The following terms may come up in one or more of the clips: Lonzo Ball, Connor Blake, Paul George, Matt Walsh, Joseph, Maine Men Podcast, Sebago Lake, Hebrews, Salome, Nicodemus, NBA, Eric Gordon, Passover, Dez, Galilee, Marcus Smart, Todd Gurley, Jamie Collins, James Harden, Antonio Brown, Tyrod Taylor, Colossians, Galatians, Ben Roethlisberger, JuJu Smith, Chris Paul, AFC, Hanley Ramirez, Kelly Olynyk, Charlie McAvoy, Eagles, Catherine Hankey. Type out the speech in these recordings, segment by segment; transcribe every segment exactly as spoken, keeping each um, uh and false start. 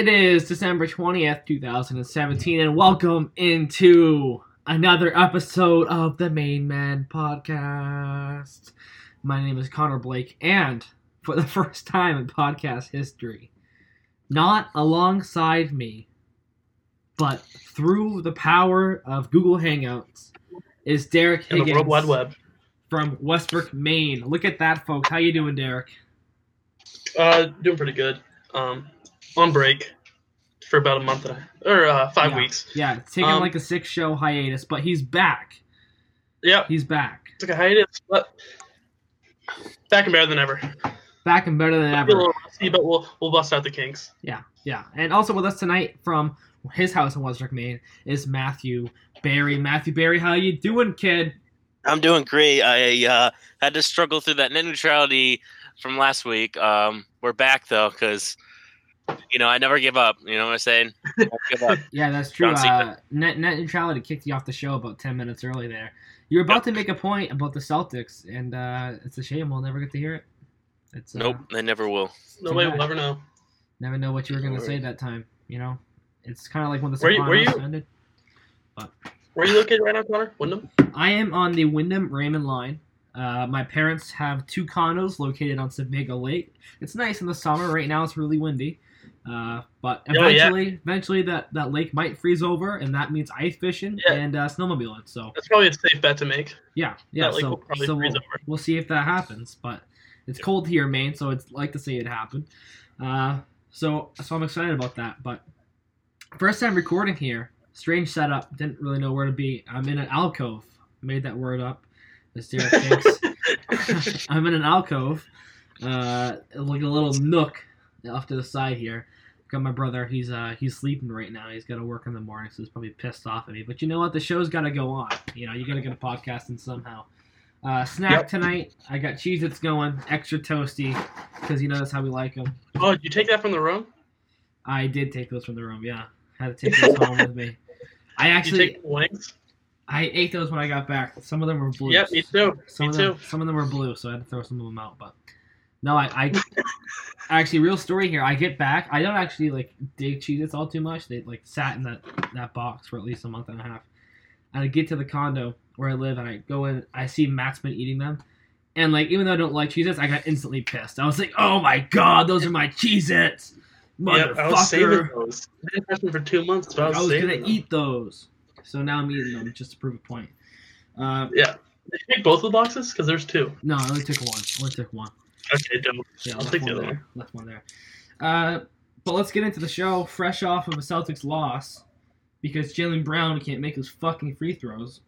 It is December twentieth, two thousand seventeen, and welcome into another episode of the Maine Men Podcast. My name is Connor Blake, and for the first time in podcast history, not alongside me, but through the power of Google Hangouts, is Derek Hagan. The World Wide Web. From Westbrook, Maine. Look at that, folks. How you doing, Derek? Uh, doing pretty good. Um, on break for about a month and a, or uh, five yeah. weeks. Yeah, it's taking um, like a six-show hiatus, but he's back. Yeah, he's back. Took a hiatus, but back and better than ever. Back and better than Might ever. Be a little rusty, but we'll we'll bust out the kinks. Yeah, yeah, and also with us tonight from his house in Westbrook, Maine, is Matthew Barry. Matthew Barry, how you doing, kid? I'm doing great. I uh, had to struggle through that net neutrality from last week. Um, we're back, though, because, you know, I never give up. You know what I'm saying? I never give up. Yeah, that's true. Uh, net, net neutrality kicked you off the show about ten minutes early there. You were about yep. to make a point about the Celtics, and uh, it's a shame we'll never get to hear it. It's, uh, nope, they never will. Nobody will ever know. Never know what you were going to say that time, you know? It's kind of like when the Sopranos ended. But... Where are you located right now, Connor? Wyndham? I am on the Wyndham-Raymond line. Uh, my parents have two condos located on Sebago Lake. It's nice in the summer. Right now it's really windy. Uh, but eventually oh, yeah. eventually that, that lake might freeze over, and that means ice fishing yeah. and uh, snowmobiling. So that's probably a safe bet to make. Yeah, yeah. That lake so will probably so freeze we'll, over. We'll see if that happens. But it's yeah. cold here in Maine, so I'd like to see it happen. Uh, so, so I'm excited about that. But first time recording here. Strange setup. Didn't really know where to be. I'm in an alcove. Made that word up. As Derek thinks. I'm in an alcove. Uh, like a little nook off to the side here. Got my brother. He's uh he's sleeping right now. He's got to work in the morning, so he's probably pissed off at me. But you know what? The show's got to go on. You know, you got to get a podcast in somehow. Uh, snack yep. tonight. I got Cheez-Its going. Extra toasty. Because you know that's how we like them. Oh, did you take that from the room? I did take those from the room, yeah. Had to take those home with me. I actually, I ate those when I got back. Some of them were blue. Yeah, me too. Some me of them, too. Some of them were blue, so I had to throw some of them out. But no, I, I actually, real story here. I get back. I don't actually like dig Cheez-Its all too much. They like sat in that, that box for at least a month and a half. And I get to the condo where I live, and I go in. I see Matt's been eating them, and like even though I don't like Cheez-Its, I got instantly pissed. I was like, oh my god, those are my Cheez-Its. Motherfucker. Yeah, I was saving those. I didn't for two months, but I was, I was saving gonna them. Eat those. So now I'm eating them just to prove a point. Uh, yeah. Did you take both of the boxes? Because there's two. No, I only took one. I only took one. Okay, don't. Yeah, I'll take the other one. Left one there. Uh, but let's get into the show. Fresh off of a Celtics loss, because Jaylen Brown can't make his fucking free throws.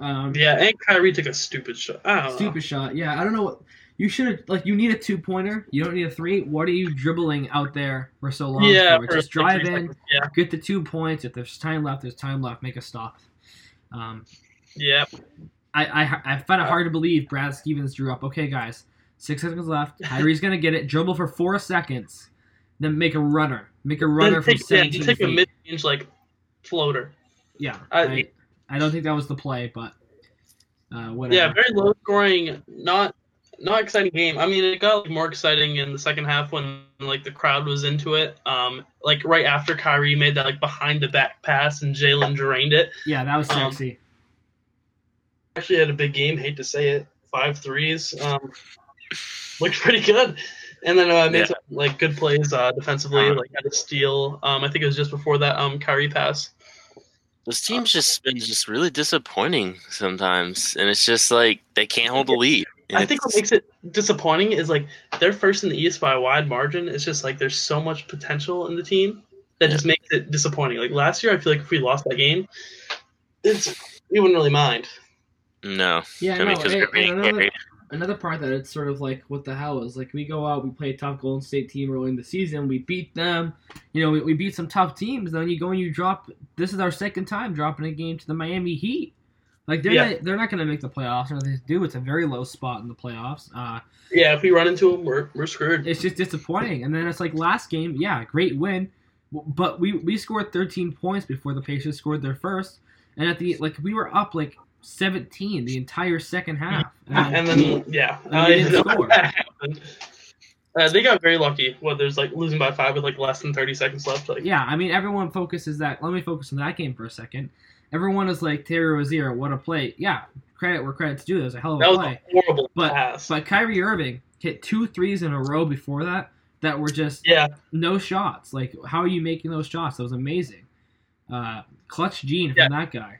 Um, yeah, and Kyrie took a stupid shot. I don't stupid know. shot. Yeah, I don't know what. You should have, like, you need a two-pointer. You don't need a three. What are you dribbling out there for so long? Yeah, for? Just drive in, yeah. get the two points. If there's time left, there's time left. Make a stop. Um, yeah. I, I I find it hard to believe Brad Stevens drew up, okay, guys, six seconds left. Kyrie's going to get it. Dribble for four seconds. Then make a runner. Make a runner take, from seventeen feet. Yeah, you take feet. A mid-range, like, floater. Yeah. I, I, I don't think that was the play, but uh, whatever. Yeah, very low-scoring, not... Not exciting game. I mean, it got like, more exciting in the second half when like the crowd was into it. Um, like right after Kyrie made that like behind the back pass and Jaylen drained it. Yeah, that was sexy. Um, actually, had a big game. Hate to say it, five threes. Um, looked pretty good. And then uh, made yeah. some like good plays uh, defensively. Like had a steal. Um, I think it was just before that um Kyrie pass. This team's just been just really disappointing sometimes, and it's just like they can't hold the lead. And I think what makes it disappointing is, like, they're first in the East by a wide margin. It's just, like, there's so much potential in the team that just makes it disappointing. Like, last year, I feel like if we lost that game, it's we wouldn't really mind. No. Yeah, I mean, no, it, being another, another part that it's sort of like, what the hell is, like, we go out, we play a tough Golden State team early in the season, we beat them, you know, we, we beat some tough teams, then you go and you drop, this is our second time dropping a game to the Miami Heat. Like, they're yeah. not, they're not going to make the playoffs. Or they do. It's a very low spot in the playoffs. Uh, yeah, if we run into them, we're, we're screwed. It's just disappointing. And then it's like last game, yeah, great win. But we, we scored thirteen points before the Patriots scored their first. And at the like we were up, like, seventeen the entire second half. And, and then, yeah. And we didn't score. Uh, they got very lucky when there's like losing by five with like less than thirty seconds left. Like, yeah, I mean, everyone focuses that. Let me focus on that game for a second. Everyone is like, Terry Rozier, what a play. Yeah, credit where credit's due. That was a hell of a that play. That was a horrible but, pass. But Kyrie Irving hit two threes in a row before that that were just yeah. no shots. Like, how are you making those shots? That was amazing. Uh, clutch gene yeah. from that guy.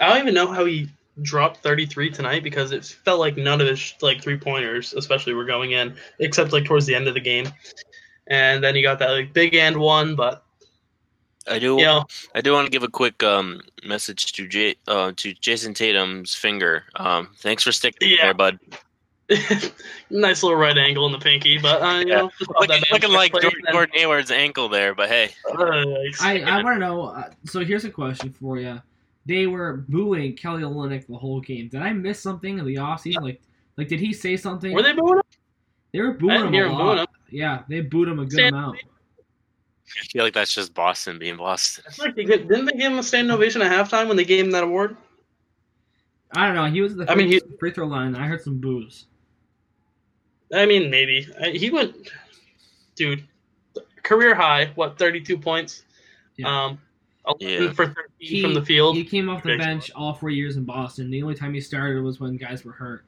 I don't even know how he dropped thirty-three tonight because it felt like none of his like three-pointers, especially, were going in, except like towards the end of the game. And then he got that like big and one, but I do you know, I do want to give a quick um, message to J, uh, to Jason Tatum's finger. Um, thanks for sticking yeah. there, bud. Nice little right angle in the pinky, but uh, you yeah. know, looking, looking like Jordan, Gordon Hayward's ankle there. But hey, uh, I I want to know. Uh, so here's a question for you. They were booing Kelly Olynyk the whole game. Did I miss something in the offseason? Like, like did he say something? Were they booing him? They were booing him a lot. Booing him. Yeah, they booed him a good stand amount. I feel like that's just Boston being Boston. Like they get, didn't they give him a standing ovation at halftime when they gave him that award? I don't know. He was at the free, I mean, he, free throw line. I heard some boos. I mean, maybe. He went, dude, career high, what, thirty-two points? Yeah. Um, Yeah. For he, from the field. He came off the bench all four years in Boston. The only time he started was when guys were hurt.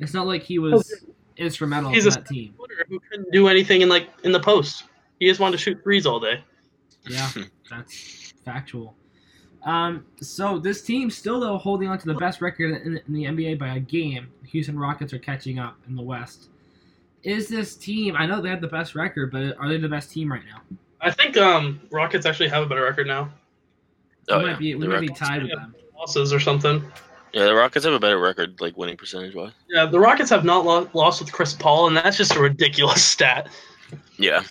It's not like he was instrumental in that team. He's a who couldn't do anything in like in the post. He just wanted to shoot threes all day. Yeah, that's factual. Um, so this team still though holding on to the best record in, in the N B A by a game. The Houston Rockets are catching up in the West. Is this team? I know they have the best record, but are they the best team right now? I think um, Rockets actually have a better record now. Oh, we might, yeah. be, we might be tied with them. Losses or something. Yeah, the Rockets have a better record, like winning percentage-wise. Yeah, the Rockets have not lo- lost with Chris Paul, and that's just a ridiculous stat. Yeah.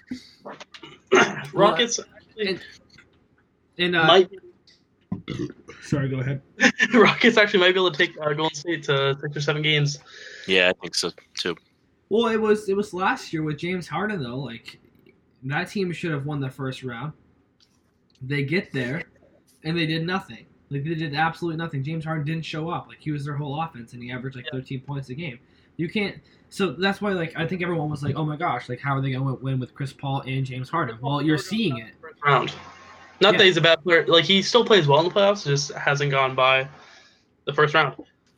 Rockets actually and, and, uh, might. Sorry, go ahead. Rockets actually might be able to take uh, Golden State to six or seven games. Yeah, I think so too. Well, it was it was last year with James Harden though. Like that team should have won the first round. They get there. And they did nothing. Like, they did absolutely nothing. James Harden didn't show up. Like, he was their whole offense, and he averaged, like, yeah. thirteen points a game. You can't – so that's why, like, I think everyone was like, oh, my gosh, like, how are they going to win with Chris Paul and James Harden? Well, you're seeing it. Round. Not yeah. that he's a bad player. Like, he still plays well in the playoffs. Just hasn't gone by the first round.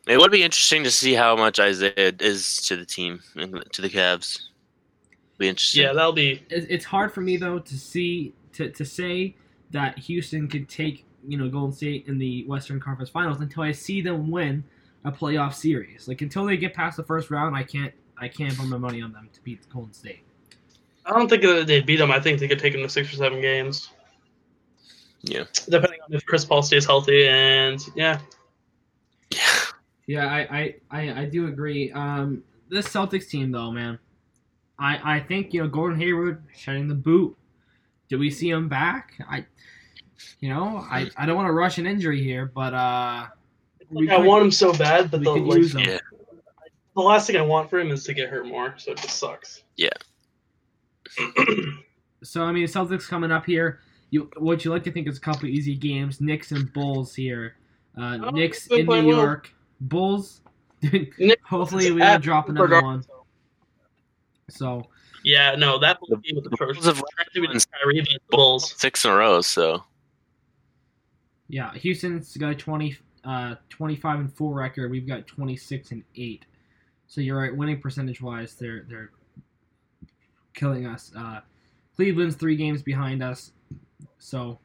It would be interesting to see how much Isaiah is to the team, to the Cavs. Be interesting. Yeah, that'll be – it's hard for me, though, to see to, – to say that Houston could take – you know, Golden State in the Western Conference Finals until I see them win a playoff series. Like until they get past the first round, I can't, I can't put my money on them to beat Golden State. I don't think that they'd beat them. I think they could take them to six or seven games. Yeah, depending on if Chris Paul stays healthy and yeah, yeah, yeah. I, I, I, I do agree. Um, this Celtics team though, man, I, I think you know Gordon Hayward shedding the boot. Do we see him back? I. You know, I, I don't want to rush an injury here, but uh, we like could, I want him so bad, but the, like, yeah. the last thing I want for him is to get hurt more, so it just sucks. Yeah. So I mean, Celtics coming up here. You what you like to think is a couple of easy games: Knicks and Bulls here. Uh, Knicks in New York, well. Bulls. Hopefully we don't drop another regard. one. So. Yeah, no, that Bulls game was atrocious. Kyrie beat the Bulls six in a row, so. Yeah, Houston's got a twenty, uh, twenty-five and four record. We've got twenty-six and eight. So you're right, winning percentage-wise, they're they're killing us. Uh, Cleveland's three games behind us. So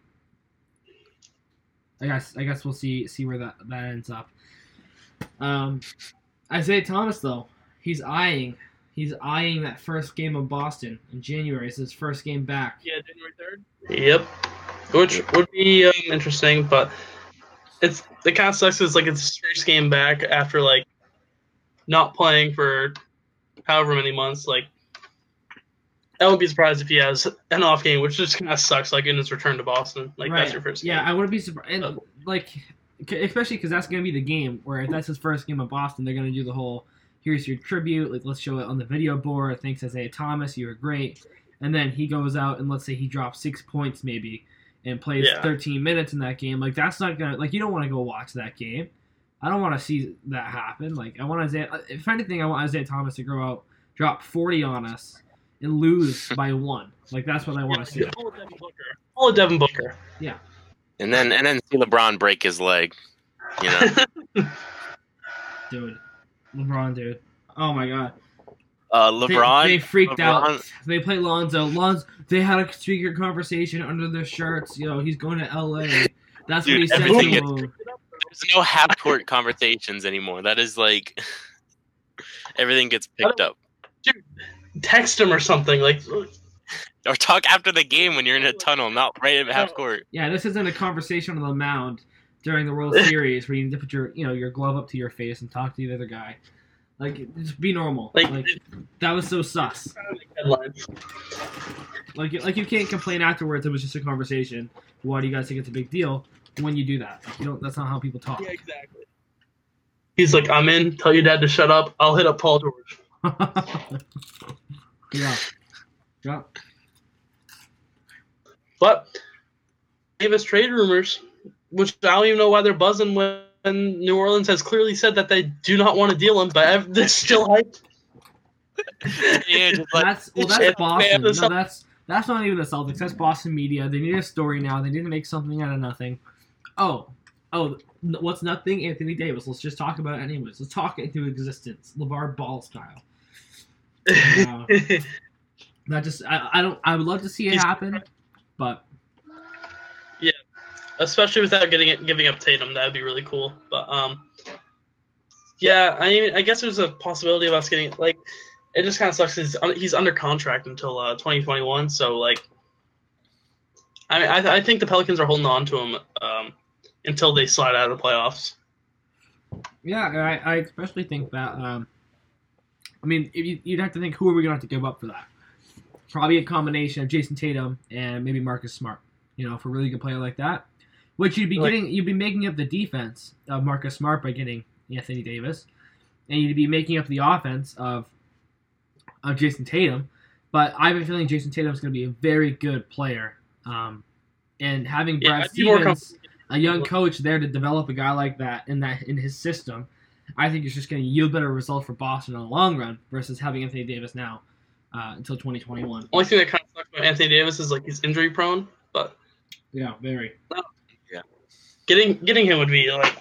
I guess I guess we'll see see where that, that ends up. Um, Isaiah Thomas though, he's eyeing he's eyeing that first game of Boston in January. It's his first game back. Yeah, January third. Yep. Which would be um, interesting, but it's the it kind of sucks. Is like it's his first game back after like not playing for however many months. Like I wouldn't be surprised if he has an off game, which just kind of sucks. Like in his return to Boston, like right. that's your first. Yeah, game. I wouldn't be surprised. And, like especially because that's gonna be the game where if that's his first game in Boston, they're gonna do the whole here's your tribute. Like let's show it on the video board. Thanks Isaiah Thomas, you were great. And then he goes out and let's say he drops six points maybe. And plays yeah. thirteen minutes in that game. Like that's not gonna. Like you don't want to go watch that game. I don't want to see that happen. Like I want Isaiah. If anything, I want Isaiah Thomas to grow out drop forty on us and lose by one. Like, that's what I want to yeah, see. All of Devin Booker. All of Devin Booker. Yeah. And then and then see LeBron break his leg. You know? Dude. LeBron, dude. Oh, my God. Uh, LeBron. They, they freaked LeBron. out. They played Lonzo. Lonzo. They had a secret conversation under their shirts. You know, he's going to L A. That's dude, what he said to him. Is, there's no half-court conversations anymore. That is like everything gets picked up. Dude, text him or something. Like, or talk after the game when you're in a tunnel, not right at half-court. Yeah, this isn't a conversation on the mound during the World Series where you need to put your, you know, your glove up to your face and talk to the other guy. Like, just be normal. Like, like that was so sus. Like, like you can't complain afterwards. It was just a conversation. Why do you guys think it's a big deal when you do that? Like, you don't. That's not how people talk. Yeah, exactly. He's like, I'm in. Tell your dad to shut up. I'll hit up Paul George. yeah. Yeah. But Davis trade rumors, which I don't even know why they're buzzing with. And New Orleans has clearly said that they do not want to deal him, but they're still hyped. yeah, like, that's, well, that's Boston. No, that's that's not even the Celtics. That's Boston media. They need a story now. They need to make something out of nothing. Oh, oh, what's nothing? Anthony Davis. Let's just talk about it anyways. Let's talk it into existence, LeVar Ball style. Uh, that just I, I don't. I would love to see it happen, but. Especially without getting it, giving up Tatum, that would be really cool. But um, yeah, I mean, I guess there's a possibility of us getting like it. Just kind of sucks. He's he's under contract until uh, twenty twenty-one, so like, I mean, I I think the Pelicans are holding on to him um until they slide out of the playoffs. Yeah, I I especially think that um, I mean, if you, you'd have to think who are we gonna have to give up for that? Probably a combination of Jason Tatum and maybe Marcus Smart. You know, for a really good player like that. Which you'd be like, getting, you'd be making up the defense of Marcus Smart by getting Anthony Davis, and you'd be making up the offense of of Jason Tatum. But I have a feeling Jason Tatum's going to be a very good player, um, and having Brad yeah, Stevens, a young coach, there to develop a guy like that in that in his system, I think it's just going to yield better results for Boston in the long run versus having Anthony Davis now uh, until twenty twenty-one. Only thing that kind of sucks about Anthony Davis is like he's injury prone, but yeah, very. No. Getting getting him would be, like,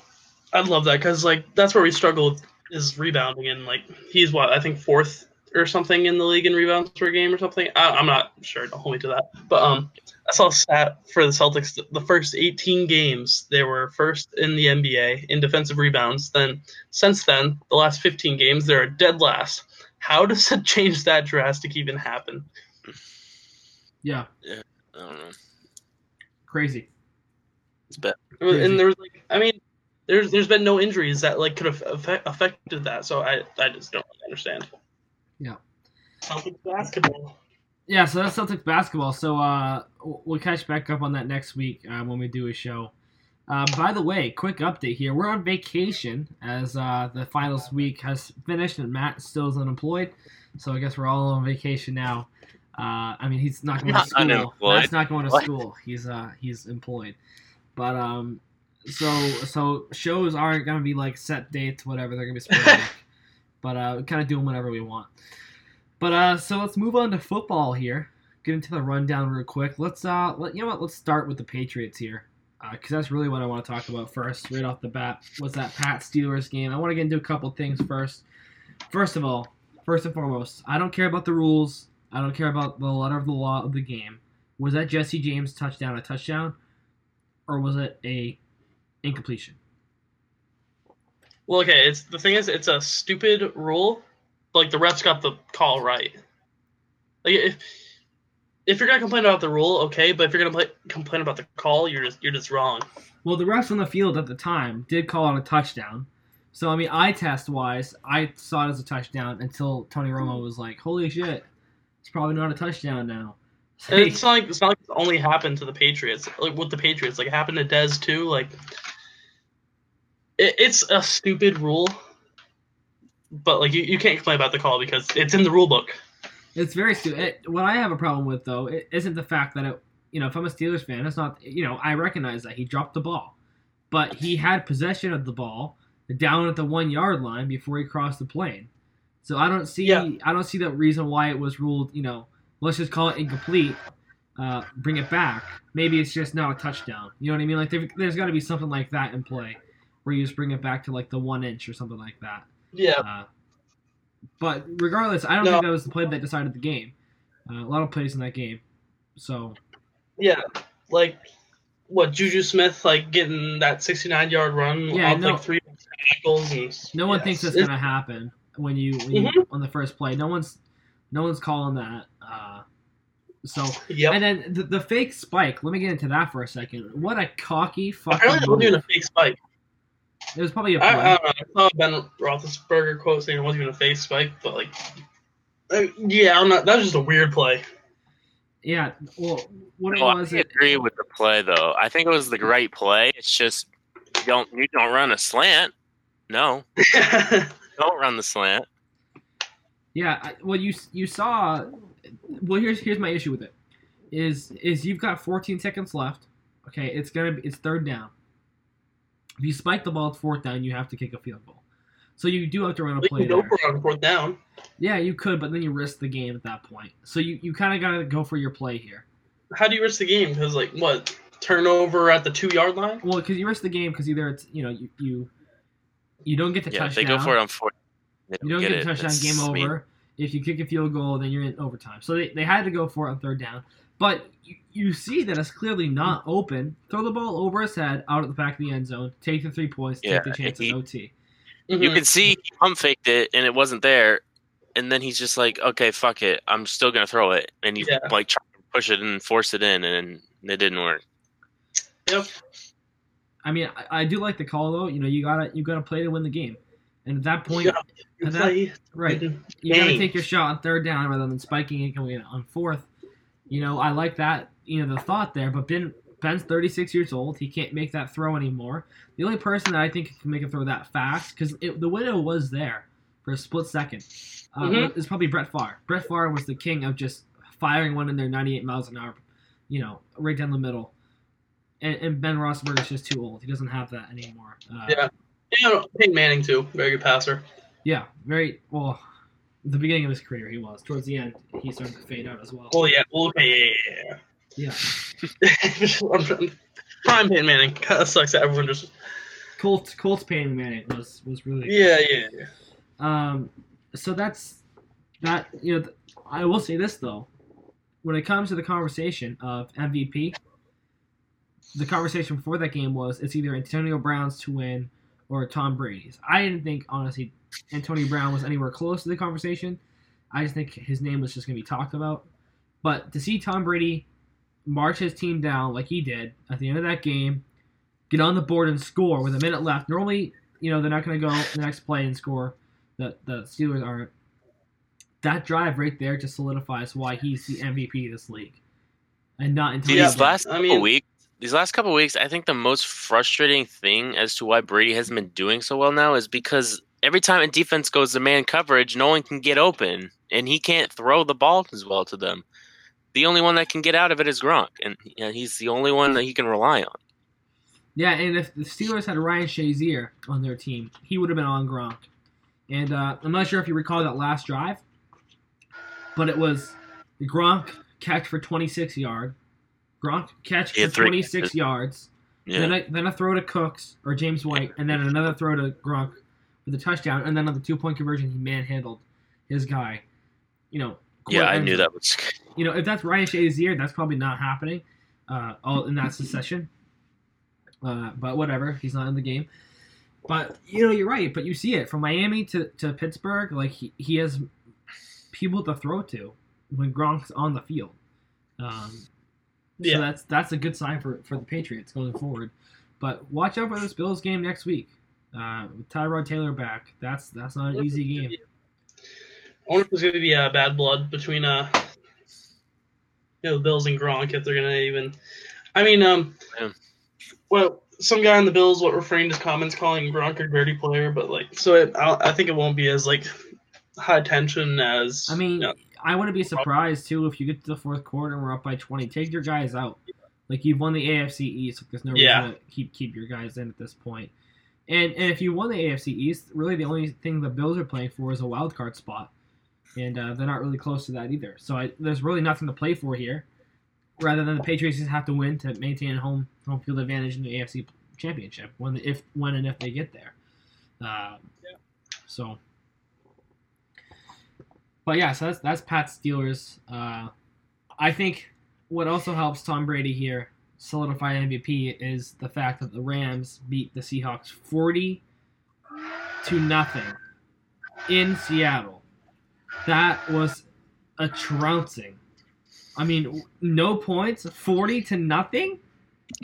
I'd love that because, like, that's where we struggle is rebounding. And, like, he's, what, I think fourth or something in the league in rebounds per game or something. I, I'm not sure. Don't hold me to that. But um, I saw a stat for the Celtics. The first eighteen games, they were first in the N B A in defensive rebounds. Then since then, the last fifteen games, they're dead last. How does it change that drastic even happen? Yeah. Yeah. I don't know. Crazy. It's bad. And there was like, I mean, there's there's been no injuries that like could have affect, affected that, so I, I just don't really understand. Yeah. Celtics basketball. Yeah, so that's Celtics basketball. So uh, we'll catch back up on that next week uh, when we do a show. Uh, by the way, quick update here: we're on vacation as uh, the finals week has finished, and Matt still is unemployed. So I guess we're all on vacation now. Uh, I mean, he's not going to school. Matt's not going to what? school. He's uh, he's employed. But um, so so shows aren't gonna be like set dates, whatever. They're gonna be sporadic. but uh, we kind of do them whenever we want. But uh, so let's move on to football here. Get into the rundown real quick. Let's uh, let you know what. Let's start with the Patriots here, because uh, that's really what I want to talk about first, right off the bat. Was that Pat Steelers game? I want to get into a couple things first. First of all, first and foremost, I don't care about the rules. I don't care about the letter of the law of the game. Was that Jesse James touchdown a touchdown? Or was it a incompletion? Well, okay. It's the thing is, it's a stupid rule. But, like, the refs got the call right. Like if if you're gonna complain about the rule, okay. But if you're gonna play, complain about the call, you're just you're just wrong. Well, the refs on the field at the time did call on a touchdown. So I mean, eye test wise, I saw it as a touchdown until Tony Romo was like, "Holy shit, it's probably not a touchdown now." And it's not like it's not like it only happened to the Patriots. Like with the Patriots, like it happened to Dez too. Like it, it's a stupid rule, but like you, you can't complain about the call because it's in the rule book. It's very stupid. It, what I have a problem with though, it isn't the fact that it. You know, if I'm a Steelers fan, it's not. You know, I recognize that he dropped the ball, but he had possession of the ball down at the one yard line before he crossed the plane. So I don't see yeah. I don't see the reason why it was ruled, you know, let's just call it incomplete, uh, bring it back. Maybe it's just not a touchdown. You know what I mean? Like there, there's got to be something like that in play where you just bring it back to like the one inch or something like that. Yeah. Uh, but regardless, I don't no. think that was the play that decided the game. Uh, a lot of plays in that game. So. Yeah. Like what, Juju Smith, like getting that sixty-nine yard run yeah, off no, like three ankles. And, no one yes. thinks that's going to happen. When you, when you mm-hmm. on the first play, no one's no one's calling that. Uh, so yep. and then the, the fake spike. Let me get into that for a second. What a cocky fucking. Apparently, we're doing a fake spike. It was probably a. Play. I, I don't know. I saw Ben Roethlisberger quote saying it wasn't even a fake spike, but like, I, yeah, I'm not. That was just a weird play. Yeah. Well, what no, it was I it? agree with the play though. I think it was the right play. It's just you don't you don't run a slant. No. Don't run the slant. Yeah, well, you you saw. Well, here's here's my issue with it, is is you've got fourteen seconds left. Okay, it's gonna be, it's third down. If you spike the ball at fourth down, you have to kick a field goal. So you do have to run a play. You can go for it on fourth down. Yeah, you could, but then you risk the game at that point. So you, you kind of gotta go for your play here. How do you risk the game? Because like what, turnover at the two yard line? Well, because you risk the game because either it's you know you. you You don't get the yeah, touchdown. Yeah, they go for it on fourth. You don't get, get a touchdown, it's game sweet. Over. If you kick a field goal, then you're in overtime. So they, they had to go for it on third down. But you, you see that it's clearly not open. Throw the ball over his head, out at the back of the end zone, take the three points, yeah, take the chance he, at O T. You mm-hmm. can see he pump faked it, and it wasn't there. And then he's just like, okay, fuck it. I'm still going to throw it. And he yeah. like tried to push it and force it in, and it didn't work. Yep. I mean, I, I do like the call though. You know, you gotta you gotta play to win the game, and at that point, at that, right? You gotta take your shot on third down rather than spiking it going on fourth. You know, I like that. You know, the thought there. But Ben Ben's thirty-six years old. He can't make that throw anymore. The only person that I think can make a throw that fast, because the window was there for a split second, um, mm-hmm. is probably Brett Favre. Brett Favre was the king of just firing one in there ninety-eight miles an hour, you know, right down the middle. And Ben Roethlisberger is just too old. He doesn't have that anymore. Uh, yeah. yeah. Peyton Manning, too. Very good passer. Yeah. Very – well, the beginning of his career, he was. Towards the end, he started to fade out as well. Oh, yeah. Oh, yeah, yeah, yeah. Yeah. Prime Peyton Manning. Kind of sucks that everyone just – Colts Colts Peyton Manning was, was really – Yeah, yeah, yeah. Um, so that's – that. You know, I will say this, though. When it comes to the conversation of M V P – the conversation before that game was it's either Antonio Brown's to win or Tom Brady's. I didn't think, honestly, Antonio Brown was anywhere close to the conversation. I just think his name was just going to be talked about. But to see Tom Brady march his team down like he did at the end of that game, get on the board and score with a minute left. Normally, you know, they're not going to go the next play and score. The, the Steelers aren't. That drive right there just solidifies why he's the M V P of this league. And not Antonio Brown. last I mean, week. These last couple of weeks, I think the most frustrating thing as to why Brady hasn't been doing so well now is because every time a defense goes to man coverage, no one can get open, and he can't throw the ball as well to them. The only one that can get out of it is Gronk, and you know, he's the only one that he can rely on. Yeah, and if the Steelers had Ryan Shazier on their team, he would have been on Gronk. And uh, I'm not sure if you recall that last drive, but it was Gronk catch for twenty-six yards. Gronk catch for twenty-six yards, yeah. then, a, then a throw to Cooks or James White, and then another throw to Gronk for the touchdown, and then on the two-point conversion, he manhandled his guy. You know, yeah, I knew that was. You know, if that's Ryan Shazier, that's probably not happening. Uh, all in that succession. Uh, but whatever, he's not in the game. But you know, you're right. But you see it from Miami to, to Pittsburgh. Like he, he has people to throw to when Gronk's on the field. Um, Yeah. So that's that's a good sign for, for the Patriots going forward. But watch out for this Bills game next week. Uh, with Tyrod Taylor back, that's that's not an easy game. I wonder if there's going to be a bad blood between uh, you know, the Bills and Gronk if they're going to even. I mean, um, yeah. well, some guy on the Bills what refrained his comments calling Gronk a dirty player, but like, so it, I, I think it won't be as like high tension as. I mean. You know, I wouldn't be surprised, too, if you get to the fourth quarter and we're up by twenty. Take your guys out. Like, you've won the A F C East. There's no reason yeah. to keep, keep your guys in at this point. And, and if you won the A F C East, really the only thing the Bills are playing for is a wild card spot. And uh, they're not really close to that either. So I, there's really nothing to play for here. Rather than the Patriots just have to win to maintain home home field advantage in the A F C Championship when the, if when and if they get there. Uh, yeah. So, but yeah, so that's that's Pat's Steelers. Uh, I think what also helps Tom Brady here solidify M V P is the fact that the Rams beat the Seahawks forty to nothing in Seattle. That was a trouncing. I mean, no points, forty to nothing.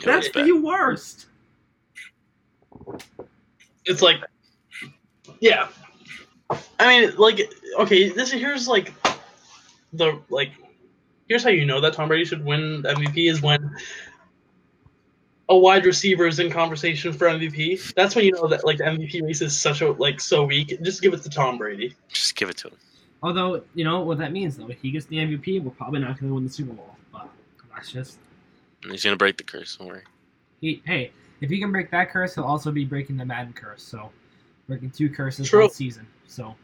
That's the worst. It's like, yeah. I mean, like, okay, this here's like the like here's how you know that Tom Brady should win M V P is when a wide receiver is in conversation for M V P. That's when you know that like the M V P race is such a like so weak. Just give it to Tom Brady. Just give it to him. Although, you know what that means, though. If he gets the M V P, we're probably not going to win the Super Bowl. But that's just... He's going to break the curse, don't worry. He, hey, if he can break that curse, he'll also be breaking the Madden curse. So, breaking two curses True. one season. So,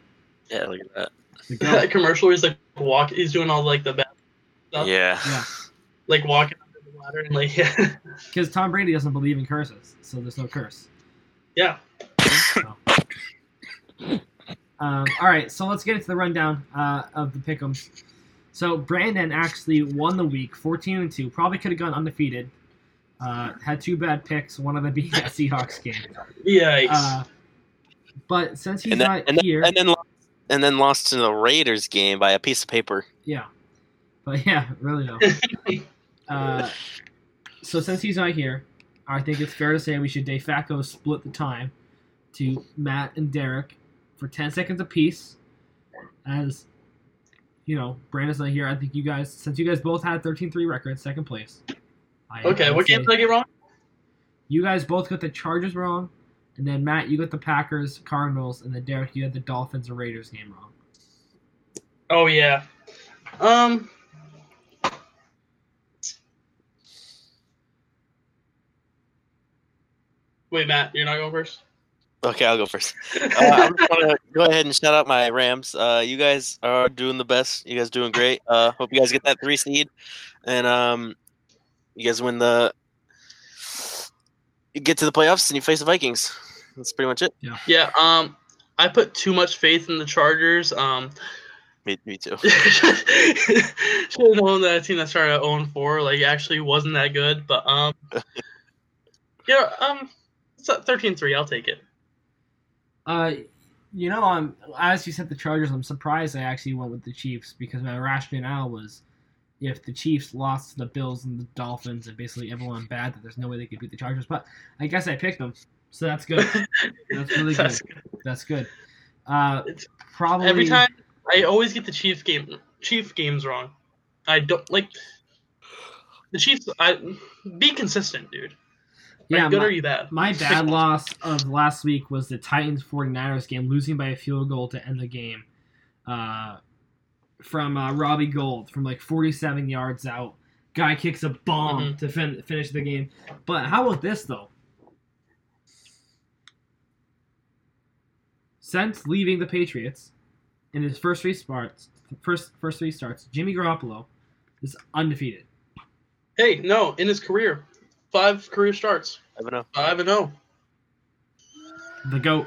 yeah, look at that. Like, that yeah. commercial where he's, like, walk, he's doing all, like, the bad stuff. Yeah. yeah. Like, walking under the ladder and, like, yeah. Because Tom Brady doesn't believe in curses, so there's no curse. Yeah. So. Um, all right, so let's get into the rundown uh, of the pick'ems. So Brandon actually won the week, fourteen and two. Probably could have gone undefeated. Uh, had two bad picks, one of them being that Seahawks game. Yikes! Uh, but since he's and then, not and then, here, and then lost, and then lost to the Raiders game by a piece of paper. Yeah, but yeah, really though. uh, so since he's not here, I think it's fair to say we should de facto split the time to Matt and Derek. For ten seconds apiece, as you know, Brandon's not here. I think you guys, since you guys both had thirteen three records, second place. I okay, what game did I get wrong? You guys both got the Chargers wrong, and then Matt, you got the Packers, Cardinals, and then Derek, you had the Dolphins and Raiders game wrong. Oh yeah, um, wait, Matt, you're not going first. Okay, I'll go first. Uh, I'm just going to go ahead and shout out my Rams. Uh, you guys are doing the best. You guys are doing great. Uh, hope you guys get that three seed, and um, you guys win the. You get to the playoffs and you face the Vikings. That's pretty much it. Yeah. Yeah. Um, I put too much faith in the Chargers. Um, me, me too. Should have known that a team that started at oh and four like actually wasn't that good, but um, yeah. Um, it's at thirteen three. I'll take it. Uh, you know, I'm, as you said the Chargers, I'm surprised I actually went with the Chiefs because my rationale was if the Chiefs lost to the Bills and the Dolphins and basically everyone bad, that there's no way they could beat the Chargers. But I guess I picked them, so that's good. That's really that's good. good. That's good. Uh, it's, probably every time I always get the Chiefs game, Chiefs games wrong. I don't like the Chiefs. I be consistent, dude. Yeah, right, good my, or you bad? My bad loss of last week was the Titans 49ers game, losing by a field goal to end the game uh, from uh, Robbie Gould from like forty-seven yards out. Guy kicks a bomb mm-hmm. to fin- finish the game. But how about this, though? Since leaving the Patriots in his first three starts, first, first three starts, Jimmy Garoppolo is undefeated. Hey, no, in his career. Five career starts. five and oh five and oh The GOAT.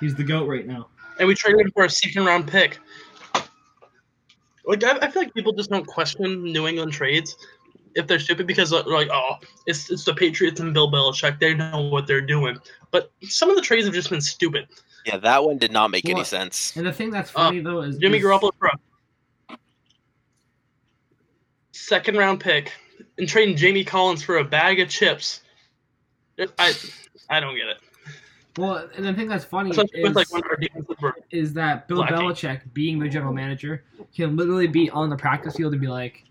He's the GOAT right now. And we traded him for a second-round pick. Like I, I feel like people just don't question New England trades if they're stupid because they're like, oh, it's it's the Patriots and Bill Belichick. They know what they're doing. But some of the trades have just been stupid. Yeah, that one did not make well, any sense. And the thing that's funny, uh, though, is... Jimmy is... Garoppolo for a second-round pick. And trading Jamie Collins for a bag of chips. I I don't get it. Well, and the thing that's funny that's is, like one is that Bill Belichick, team. being the general manager, can literally be on the practice field and be like,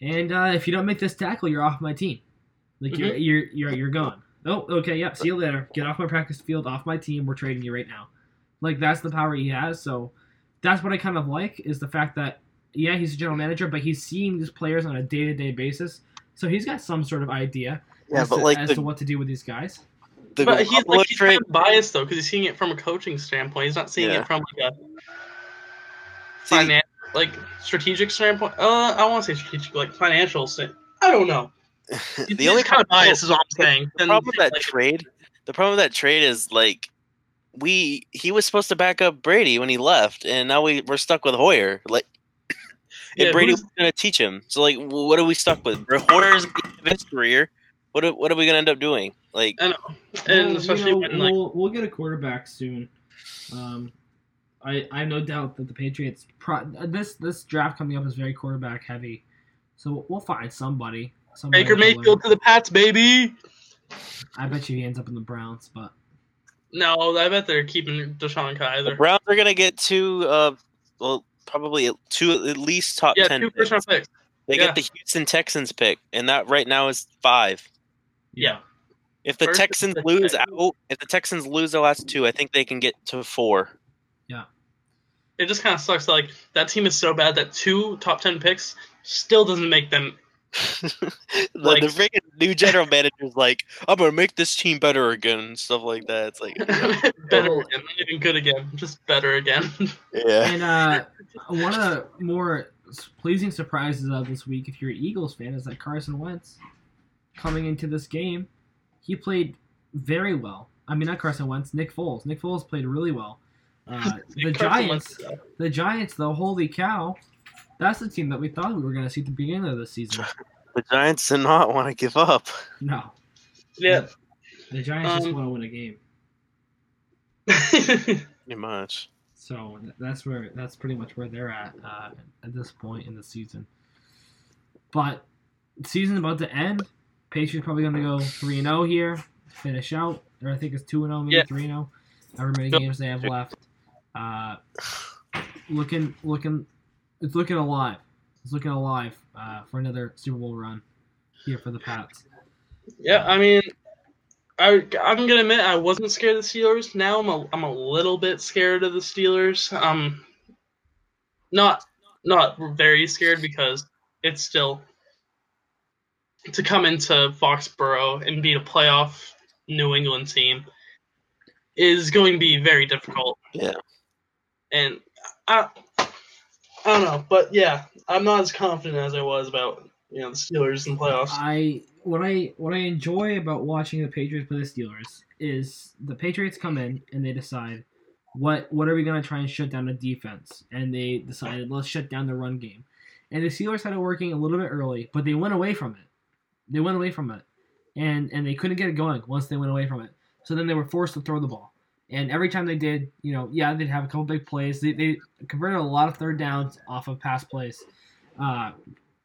and uh, if you don't make this tackle, you're off my team. Like, mm-hmm. you're, you're, you're, you're gone. Oh, okay, yep, see you later. Get off my practice field, off my team. We're trading you right now. Like, that's the power he has. So that's what I kind of like is the fact that, yeah, he's a general manager, but he's seeing these players on a day-to-day basis, so he's got some sort of idea yeah, as, to, like as the, to what to do with these guys. the but he's, like, he's kind of biased though because he's seeing it from a coaching standpoint. He's not seeing yeah. it from like a See, financial, like strategic standpoint. Uh, I want to say strategic, like financial. St- I don't know. It's, the only kind of bias is all I'm saying. The problem with that like, trade, the problem with that trade is like we he was supposed to back up Brady when he left, and now we we're stuck with Hoyer. Like, and yeah, Brady was going to teach him. So like, what are we stuck with? Hoyer's his career. What are, what are we going to end up doing? Like, I know. And well, especially you know, when, like, we'll, we'll get a quarterback soon. Um, I I have no doubt that the Patriots pro- this this draft coming up is very quarterback heavy. So we'll find somebody. somebody Baker Mayfield to the Pats, baby. I bet you he ends up in the Browns, but no, I bet they're keeping Deshaun Kaiser. The Browns are going to get two. Uh, well, probably two at least top yeah, ten. Yeah, two first round picks. They yeah. get the Houston Texans pick, and that right now is five. Yeah. If the First Texans the lose Texans. out, if the Texans lose their last two, I think they can get to four. Yeah. It just kind of sucks. Like that team is so bad that two top ten picks still doesn't make them. Like, the freaking new general manager's like, I'm gonna make this team better again and stuff like that. It's like yeah. better oh. again, not even good again, just better again. Yeah. And uh, one of the more pleasing surprises of this week, if you're an Eagles fan, is that Carson Wentz. Coming into this game, he played very well. I mean, not Carson Wentz, Nick Foles. Nick Foles played really well. Uh, the Giants, the Giants, though, holy cow, that's the team that we thought we were going to see at the beginning of the season. The Giants did not want to give up. No. Yeah. The, the Giants um, just want to win a game. Pretty much. So that's where that's pretty much where they're at uh, at this point in the season. But season's about to end. Patriots probably going to go three and oh here, finish out. Or I think it's two and oh, maybe yeah. three and oh. However many games they have left. Uh, looking, looking, it's looking alive. It's looking alive uh, for another Super Bowl run here for the Pats. Yeah, I mean, I, I'm going to admit I wasn't scared of the Steelers. Now I'm a, I'm a little bit scared of the Steelers. Um, not, not very scared because it's still – to come into Foxborough and beat a playoff New England team is going to be very difficult. Yeah. And I, I don't know, but yeah, I'm not as confident as I was about, you know, the Steelers in the playoffs. I what I what I enjoy about watching the Patriots play the Steelers is the Patriots come in and they decide what what are we going to try and shut down the defense, and they decided let's shut down the run game. And the Steelers had it working a little bit early, but they went away from it. They went away from it, and and they couldn't get it going once they went away from it. So then they were forced to throw the ball. And every time they did, you know, yeah, they'd have a couple big plays. They they converted a lot of third downs off of pass plays. Uh,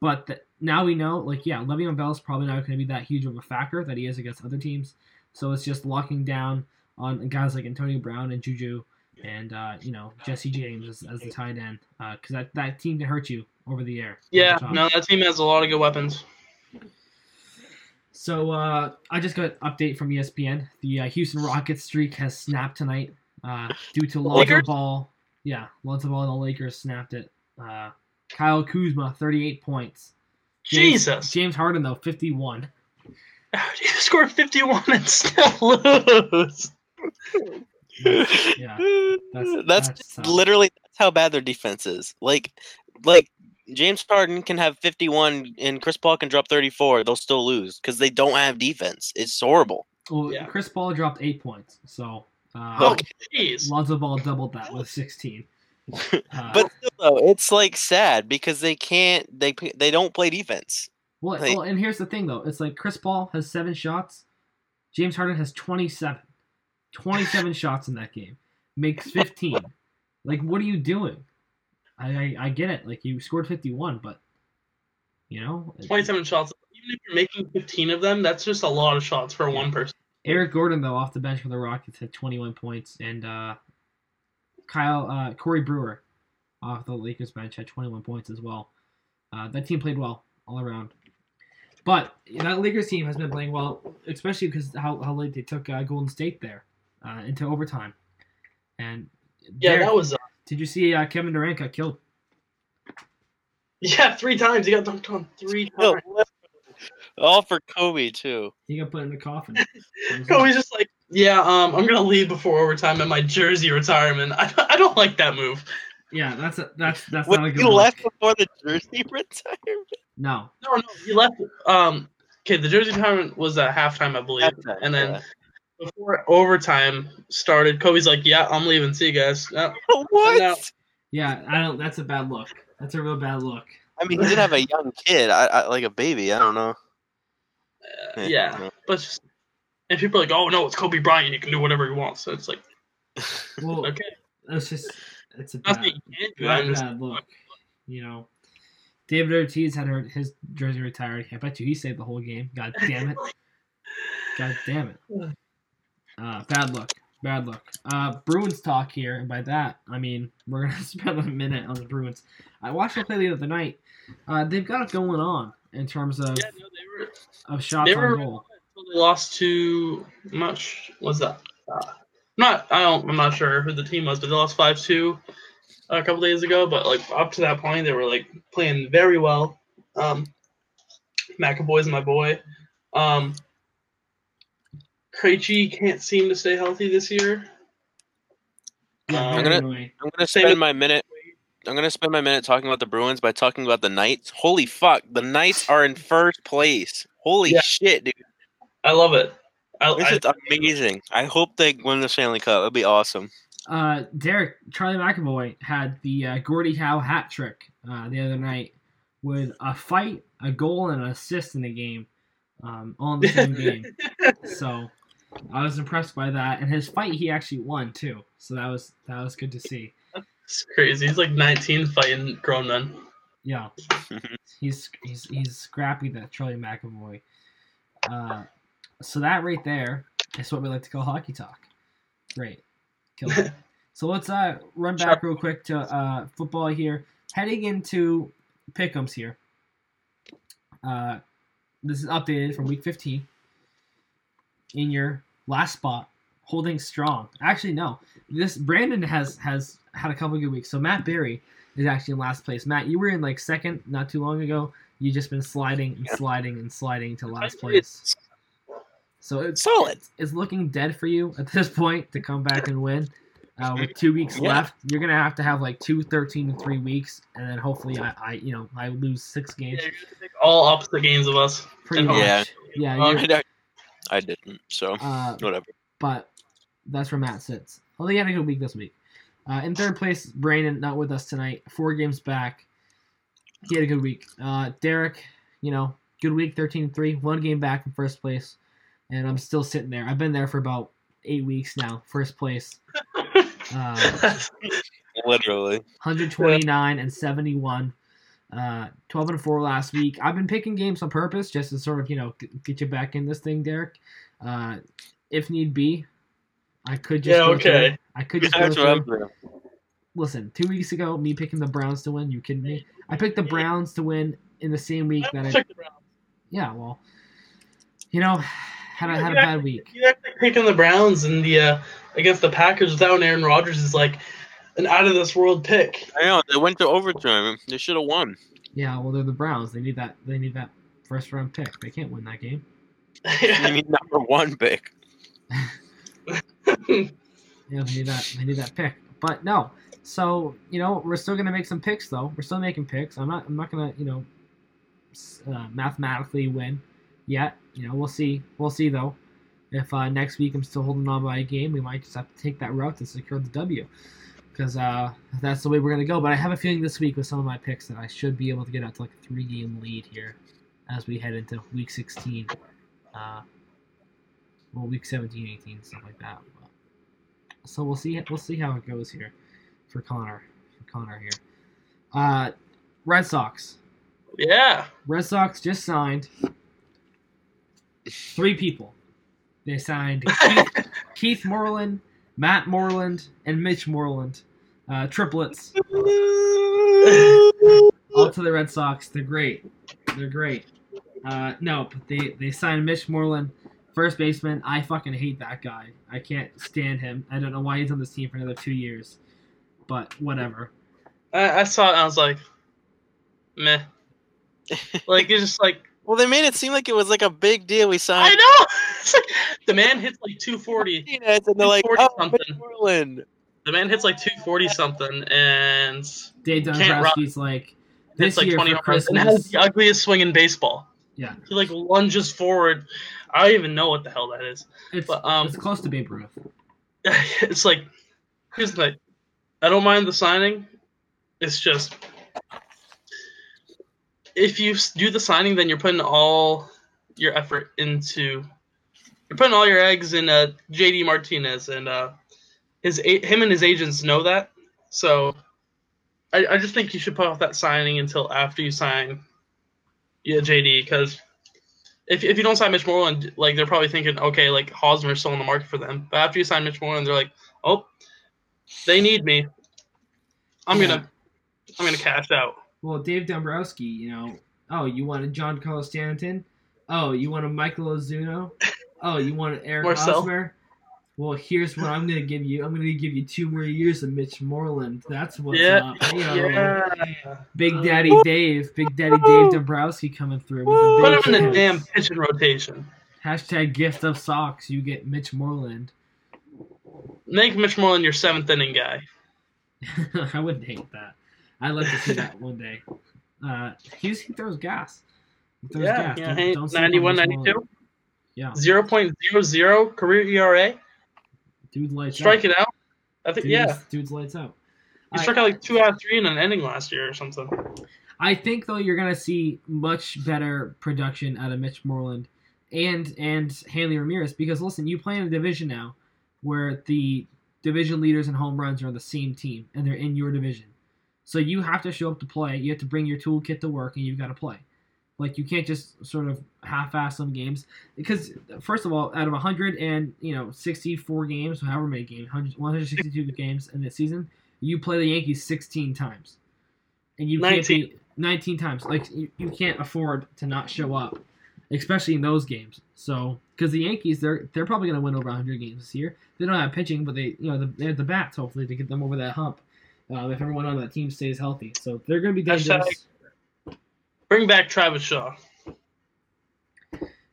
but the, now we know, like, yeah, Le'Veon Bell's probably not going to be that huge of a factor that he is against other teams. So it's just locking down on guys like Antonio Brown and Juju and, uh, you know, Jesse James as, as the tight end. Because uh, that, that team can hurt you over the air. Yeah, no, that team has a lot of good weapons. So uh, I just got an update from E S P N. The uh, Houston Rockets streak has snapped tonight uh, due to Lonzo Ball. Yeah, Lonzo Ball and the Lakers snapped it. Uh, Kyle Kuzma, thirty-eight points. James, Jesus. James Harden, though, fifty-one. How do you score fifty-one and still lose? Yeah, that's, that's, that's just literally that's how bad their defense is. Like, like. James Harden can have fifty-one, and Chris Paul can drop thirty-four. They'll still lose because they don't have defense. It's horrible. Well, yeah. Chris Paul dropped eight points, so uh, oh, Lonzo Ball doubled that with sixteen. Uh, but still, though, it's like sad because they can't. They they don't play defense. Well, like, well, and here's the thing, though. It's like Chris Paul has seven shots. James Harden has twenty-seven. twenty-seven shots in that game. Makes fifteen. Like, what are you doing? I, I get it. Like, you scored fifty-one, but, you know. twenty-seven shots. Even if you're making fifteen of them, that's just a lot of shots for yeah. one person. Eric Gordon, though, off the bench for the Rockets, had twenty-one points. And uh, Kyle uh, Corey Brewer off the Lakers bench had twenty-one points as well. Uh, that team played well all around. But that Lakers team has been playing well, especially because how, how late they took uh, Golden State there uh, into overtime. And Yeah, Derek, that was uh... – Did you see uh, Kevin Durant got killed? Yeah, three times. He got dunked on three times. All for Kobe, too. He got put in the coffin. Kobe's just like, Yeah, um, I'm gonna leave before overtime at my jersey retirement. I, I don't like that move. Yeah, that's a, that's that's what, not a good. You left look. Before the jersey retirement? No, no, no. You left. Um, okay, the jersey retirement was at halftime, I believe, halftime, and then yeah. before overtime started, Kobe's like, "Yeah, I'm leaving. See you guys." Uh, what? Yeah, I don't. That's a bad look. That's a real bad look. I mean, he did have a young kid, I, I, like a baby. I don't know. Uh, yeah, don't know. But just, and people are like, "Oh no, it's Kobe Bryant. You can do whatever he wants." So it's like, well, okay, it's just it's a bad, bad, just, bad look. You know, David Ortiz had her, his jersey retired. I bet you he saved the whole game. God damn it! God damn it! Uh, bad look. Bad look. Uh, Bruins talk here, and by that, I mean, we're going to spend a minute on the Bruins. I watched them play the other night. Uh, they've got it going on in terms of, yeah, no, they were, of shots they were, on goal. They lost to, I'm not sure, what's that? Uh, I'm, not, I don't, I'm not sure who the team was, but they lost five two a couple days ago. But, like, up to that point, they were, like, playing very well. Um, McAvoy's my boy. Um Krejci can't seem to stay healthy this year. Yeah, um, I'm gonna, I'm gonna spend my minute. I'm gonna spend my minute talking about the Bruins by talking about the Knights. Holy fuck, the Knights are in first place. Holy yeah. shit, dude! I love it. I, this I, is amazing. I hope they win the Stanley Cup. It'd be awesome. Uh, Derek, Charlie McAvoy had the uh, Gordie Howe hat trick uh, the other night with a fight, a goal, and an assist in the game, um, all in the same game. So. I was impressed by that, and his fight he actually won too, so that was that was good to see. That's crazy. He's like nineteen fighting grown men. Yeah, he's he's he's scrappy. That Charlie McAvoy. Uh, so that right there is what we like to call hockey talk. Great, kill it. So let's uh run back real quick to uh football here. Heading into pick'ems here. Uh, this is updated from week fifteen. In your last spot, holding strong. Actually, no. This Brandon has has had a couple of good weeks. So Matt Barry is actually in last place. Matt, you were in like second not too long ago. You just been sliding and sliding and sliding to last place. So it's solid. It's, it's looking dead for you at this point to come back and win. Uh, with two weeks yeah. left, you're gonna have to have like two thirteen and three weeks, and then hopefully I, I you know I lose six games. Yeah, you're gonna take all opposite games of us. Pretty much. Yeah. yeah I didn't, so uh, whatever. But that's where Matt sits. Well, they had a good week this week. Uh, in third place, Brandon, not with us tonight. Four games back. He had a good week. Uh, Derek, you know, good week, thirteen and three. One game back in first place, and I'm still sitting there. I've been there for about eight weeks now, first place. Uh, Literally. one twenty-nine and seventy-one. Uh, twelve and four last week. I've been picking games on purpose just to sort of, you know, get, get you back in this thing, Derek. Uh, if need be, I could just. Yeah, go okay. Through. I could just. Yeah, go through. Listen, two weeks ago, me picking the Browns to win. You kidding me? I picked the Browns to win in the same week I that I. The Browns. Yeah, well, you know, had I had you're a bad week. You actually picking the Browns and the uh, against the Packers without Aaron Rodgers is like. An out-of-this-world pick. I know. They went to overtime. They should have won. Yeah, well, they're the Browns. They need that They need that first-round pick. They can't win that game. They need number one pick. yeah, they need, that, they need that pick. But, no. So, you know, we're still going to make some picks, though. We're still making picks. I'm not I'm not going to, you know, uh, mathematically win yet. You know, we'll see. We'll see, though. If uh, next week I'm still holding on by a game, we might just have to take that route to secure the W. Because uh, that's the way we're going to go. But I have a feeling this week with some of my picks that I should be able to get out to like a three-game lead here as we head into week sixteen. Uh, well, week seventeen, eighteen, stuff like that. So we'll see We'll see how it goes here for Connor. For Connor here. Uh, Red Sox. Yeah. Red Sox just signed three people. They signed Keith, Keith Moreland, Matt Moreland, and Mitch Moreland. Uh, triplets. All to the Red Sox. They're great. They're great. Uh, no, but they, they signed Mitch Moreland, first baseman. I fucking hate that guy. I can't stand him. I don't know why he's on this team for another two years. But whatever. I, I saw it and I was like, meh. Like, it's just like, Well, they made it seem like it was like a big deal we signed. I know. The man hits like two forty. And they're like, oh, something. The man hits like two forty something, and Dave Dombrowski's like, this like year twenty for Christmas. And has the ugliest swing in baseball. Yeah. He like lunges forward. I don't even know what the hell that is. It's, but, um, it's close to Babe Ruth. It's like, here's the thing. I don't mind the signing. It's just, if you do the signing, then you're putting all your effort into, you're putting all your eggs in uh, J D Martinez, and uh, his him and his agents know that. So I, I just think you should put off that signing until after you sign yeah, J D, because if if you don't sign Mitch Moreland, like they're probably thinking, okay, like Hosmer's still on the market for them. But after you sign Mitch Moreland, they're like, oh, they need me. I'm yeah. gonna I'm gonna cash out. Well, Dave Dombrowski, you know, oh, you wanted John Carlos Stanton? Oh, you wanted Michael Ozzuno? Oh, you wanted Eric Marcel. Hosmer? Well, here's what I'm going to give you. I'm going to give you two more years of Mitch Moreland. That's what's yeah. up. You know, yeah. Big Daddy Woo. Dave. Big Daddy Dave Dombrowski coming through. With the Put him in the damn pitching rotation. Hashtag gift of socks. You get Mitch Moreland. Make Mitch Moreland your seventh inning guy. I wouldn't hate that. I'd like to see that one day. Uh, he, he throws gas. He throws yeah, gas. Yeah, don't, don't ninety-one, ninety-two. Yeah. zero point zero zero career E R A. Dude lights Strike out. Strike it out. I think, dude's, yeah. Dude's lights out. He I, struck out like two out of three in an inning last year or something. I think, though, you're going to see much better production out of Mitch Moreland and, and Hanley Ramirez because, listen, you play in a division now where the division leaders in home runs are on the same team and they're in your division. So you have to show up to play. You have to bring your toolkit to work, and you've got to play. Like, you can't just sort of half-ass some games. Because, first of all, out of one hundred sixty-four games, however many games, one hundred sixty-two games in this season, you play the Yankees sixteen times. And you can't be nineteen times. Like, you, you can't afford to not show up, especially in those games. So, because the Yankees, they're they're probably going to win over one hundred games this year. They don't have pitching, but they you know they have the bats, hopefully, to get them over that hump. Um, if everyone on that team stays healthy. So they're going to be dangerous. Hashtag bring back Travis Shaw.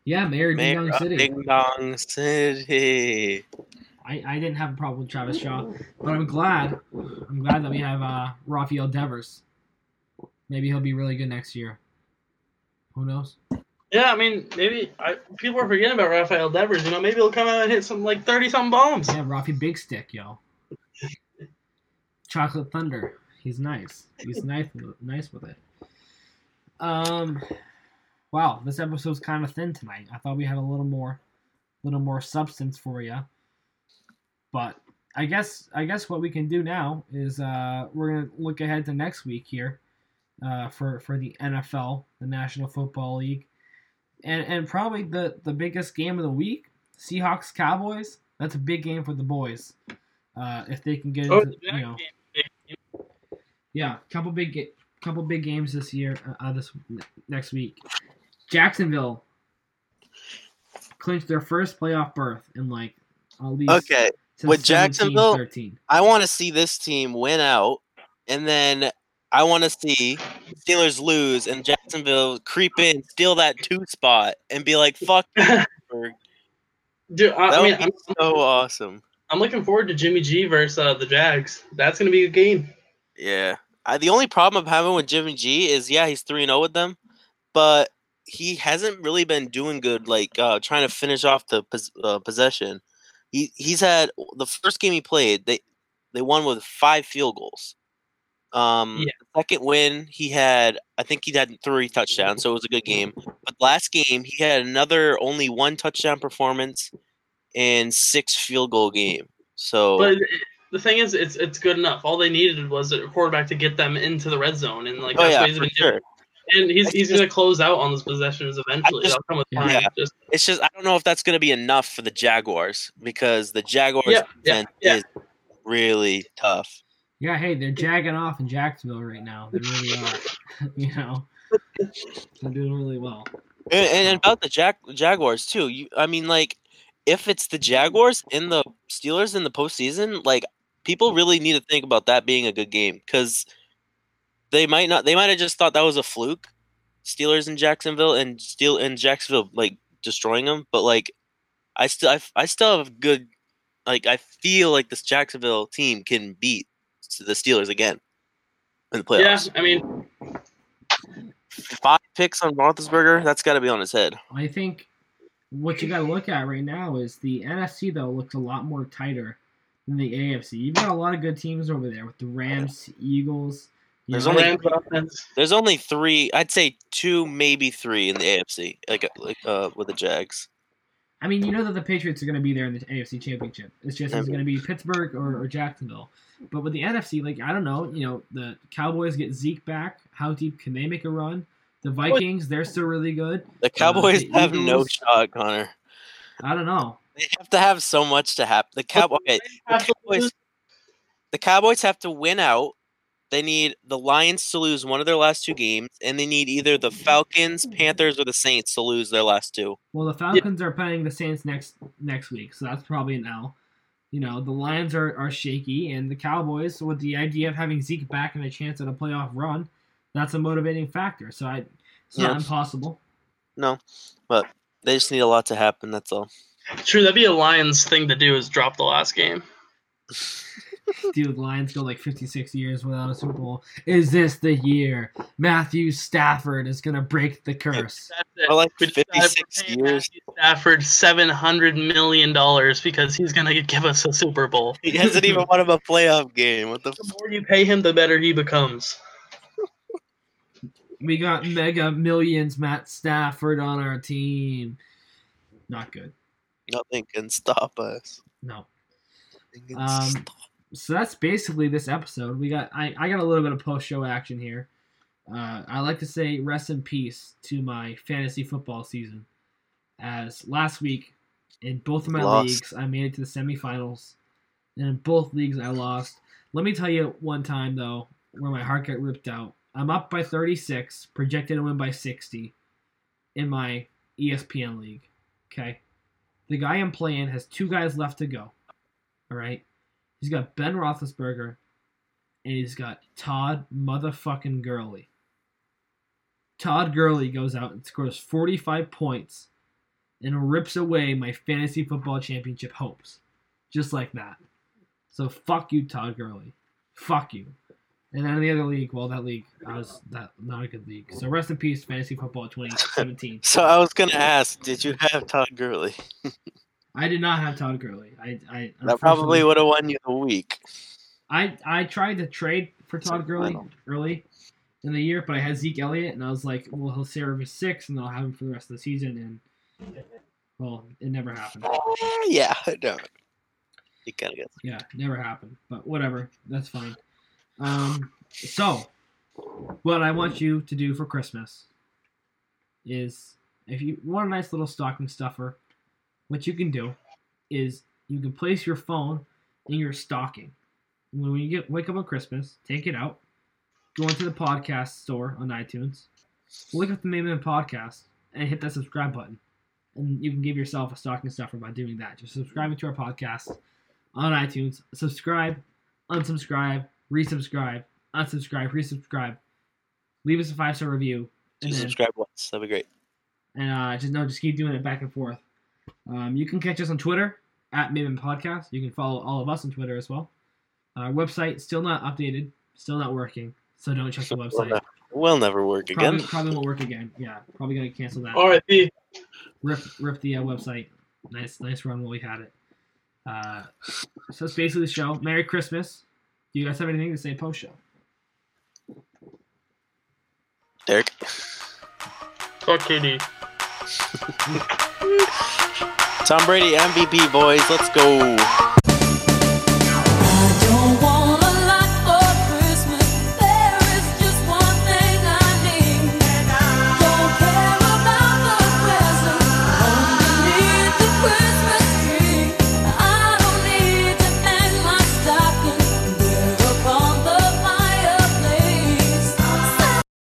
Yeah, Mayor of Ding Dong City. Ding Dong City. I, I didn't have a problem with Travis Shaw, but I'm glad. I'm glad that we have uh, Rafael Devers. Maybe he'll be really good next year. Who knows? Yeah, I mean, maybe I, people are forgetting about Rafael Devers. You know, maybe he'll come out and hit some like thirty-something bombs. Yeah, Rafi Big Stick, yo. Chocolate Thunder. He's nice. He's nice, nice with it. Um, wow, this episode's kind of thin tonight. I thought we had a little more, little more substance for you. But I guess, I guess what we can do now is uh, we're gonna look ahead to next week here, uh, for for the N F L, the National Football League, and and probably the the biggest game of the week, Seahawks Cowboys. That's a big game for the boys. Uh, if they can get, oh, into, you know, yeah, couple big, couple big games this year. Uh, this next week, Jacksonville clinched their first playoff berth in like at least okay with Jacksonville. thirteen. I want to see this team win out, and then I want to see Steelers lose and Jacksonville creep in, steal that two spot, and be like, "Fuck, dude!" I, that I mean, would be I'm, so awesome. I'm looking forward to Jimmy G versus uh, the Jags. That's going to be a game. Yeah. I, the only problem I'm having with Jimmy G is, yeah, he's three and oh with them, but he hasn't really been doing good, like uh, trying to finish off the pos- uh, possession. He He's had – the first game he played, they they won with five field goals. Um, yeah. The second win, he had – I think he had three touchdowns, so it was a good game. But last game, he had another only one touchdown performance – and six field goal game. So, but the thing is, it's it's good enough. All they needed was a quarterback to get them into the red zone, and like oh, that's yeah, what he's been sure. doing. And he's I he's just, gonna close out on those possessions eventually. Just, come with yeah. just, it's just I don't know if that's gonna be enough for the Jaguars because the Jaguars yeah, defense yeah, yeah. is really tough. Yeah, hey, they're jagging off in Jacksonville right now. They really are. You know, they're doing really well. And, and about the Jag- Jaguars too. You, I mean, like. If it's the Jaguars and the Steelers in the postseason, like people really need to think about that being a good game because they might not. They might have just thought that was a fluke, Steelers in Jacksonville and Steel in Jacksonville like destroying them, but like I still I, I still have good like I feel like this Jacksonville team can beat the Steelers again in the playoffs. Yeah, I mean five picks on Roethlisberger, that's got to be on his head. I think what you got to look at right now is the N F C though looks a lot more tighter than the A F C. You've got a lot of good teams over there with the Rams, Eagles. There's know, only Rams there's only three. I'd say two, maybe three in the A F C, like like uh, with the Jags. I mean, you know that the Patriots are going to be there in the A F C Championship. It's just it's going to be Pittsburgh or, or Jacksonville. But with the N F C, like I don't know, you know, the Cowboys get Zeke back. How deep can they make a run? The Vikings, they're still really good. The Cowboys uh, the have Eagles, no shot, Connor. I don't know. They have to have so much to happen. The, Cow- okay, the Cowboys, the Cowboys have to win out. They need the Lions to lose one of their last two games, and they need either the Falcons, Panthers, or the Saints to lose their last two. Well, the Falcons yeah. are playing the Saints next next week, so that's probably an L. You know, the Lions are, are shaky, and the Cowboys, with the idea of having Zeke back and a chance at a playoff run, that's a motivating factor. So I, it's yeah. not impossible. No, but they just need a lot to happen, that's all. True, that'd be a Lions thing to do is drop the last game. Dude, Lions go like fifty-six years without a Super Bowl. Is this the year Matthew Stafford is gonna break the curse? That's well, like fifty-six years. Matthew Stafford seven hundred million dollars because he's gonna give us a Super Bowl. He hasn't even won him a playoff game. What the? The more you pay him, the better he becomes. We got mega millions, Matt Stafford on our team. Not good. Nothing can stop us. No. Nothing can um, stop. So that's basically this episode. We got I, I got a little bit of post-show action here. Uh, I like to say rest in peace to my fantasy football season. As last week, in both of my lost. leagues, I made it to the semifinals. And in both leagues, I lost. Let me tell you one time, though, where my heart got ripped out. I'm up by thirty-six, projected to win by sixty in my E S P N league. Okay? The guy I'm playing has two guys left to go. All right? He's got Ben Roethlisberger, and he's got Todd motherfucking Gurley. Todd Gurley goes out and scores forty-five points and rips away my fantasy football championship hopes. Just like that. So fuck you, Todd Gurley. Fuck you. And then in the other league, well, that league, I was that not a good league. So rest in peace, fantasy football twenty seventeen. So I was going to ask, did you have Todd Gurley? I did not have Todd Gurley. I, I that probably would have won you the week. I, I tried to trade for Todd Gurley early in the year, but I had Zeke Elliott, and I was like, well, he'll serve his six, and I'll have him for the rest of the season. And, well, it never happened. Uh, yeah, I know. It kind of gets. Yeah, never happened. But whatever. That's fine. Um, so, what I want you to do for Christmas is, if you want a nice little stocking stuffer, what you can do is you can place your phone in your stocking. And when you get wake up on Christmas, take it out, go into the podcast store on iTunes, look up the Maine Men Podcast, and hit that subscribe button. And you can give yourself a stocking stuffer by doing that. Just subscribing to our podcast on iTunes. Subscribe, unsubscribe, resubscribe, unsubscribe, resubscribe. Leave us a five-star review. And then, subscribe once. That'd be great. And uh, just no, just keep doing it back and forth. Um, you can catch us on Twitter, at Maine Men Podcast. You can follow all of us on Twitter as well. Our website, still not updated, still not working, so don't check the website. We'll never, we'll never work probably, again. Probably won't work again, yeah. Probably going to cancel that. R I P. Rip, rip the uh, website. Nice nice run while we had it. Uh, so that's basically the show. Merry Christmas. Do you guys have anything to say post-show? Derek? Fuck you, Tom Brady M V P, boys. Let's go.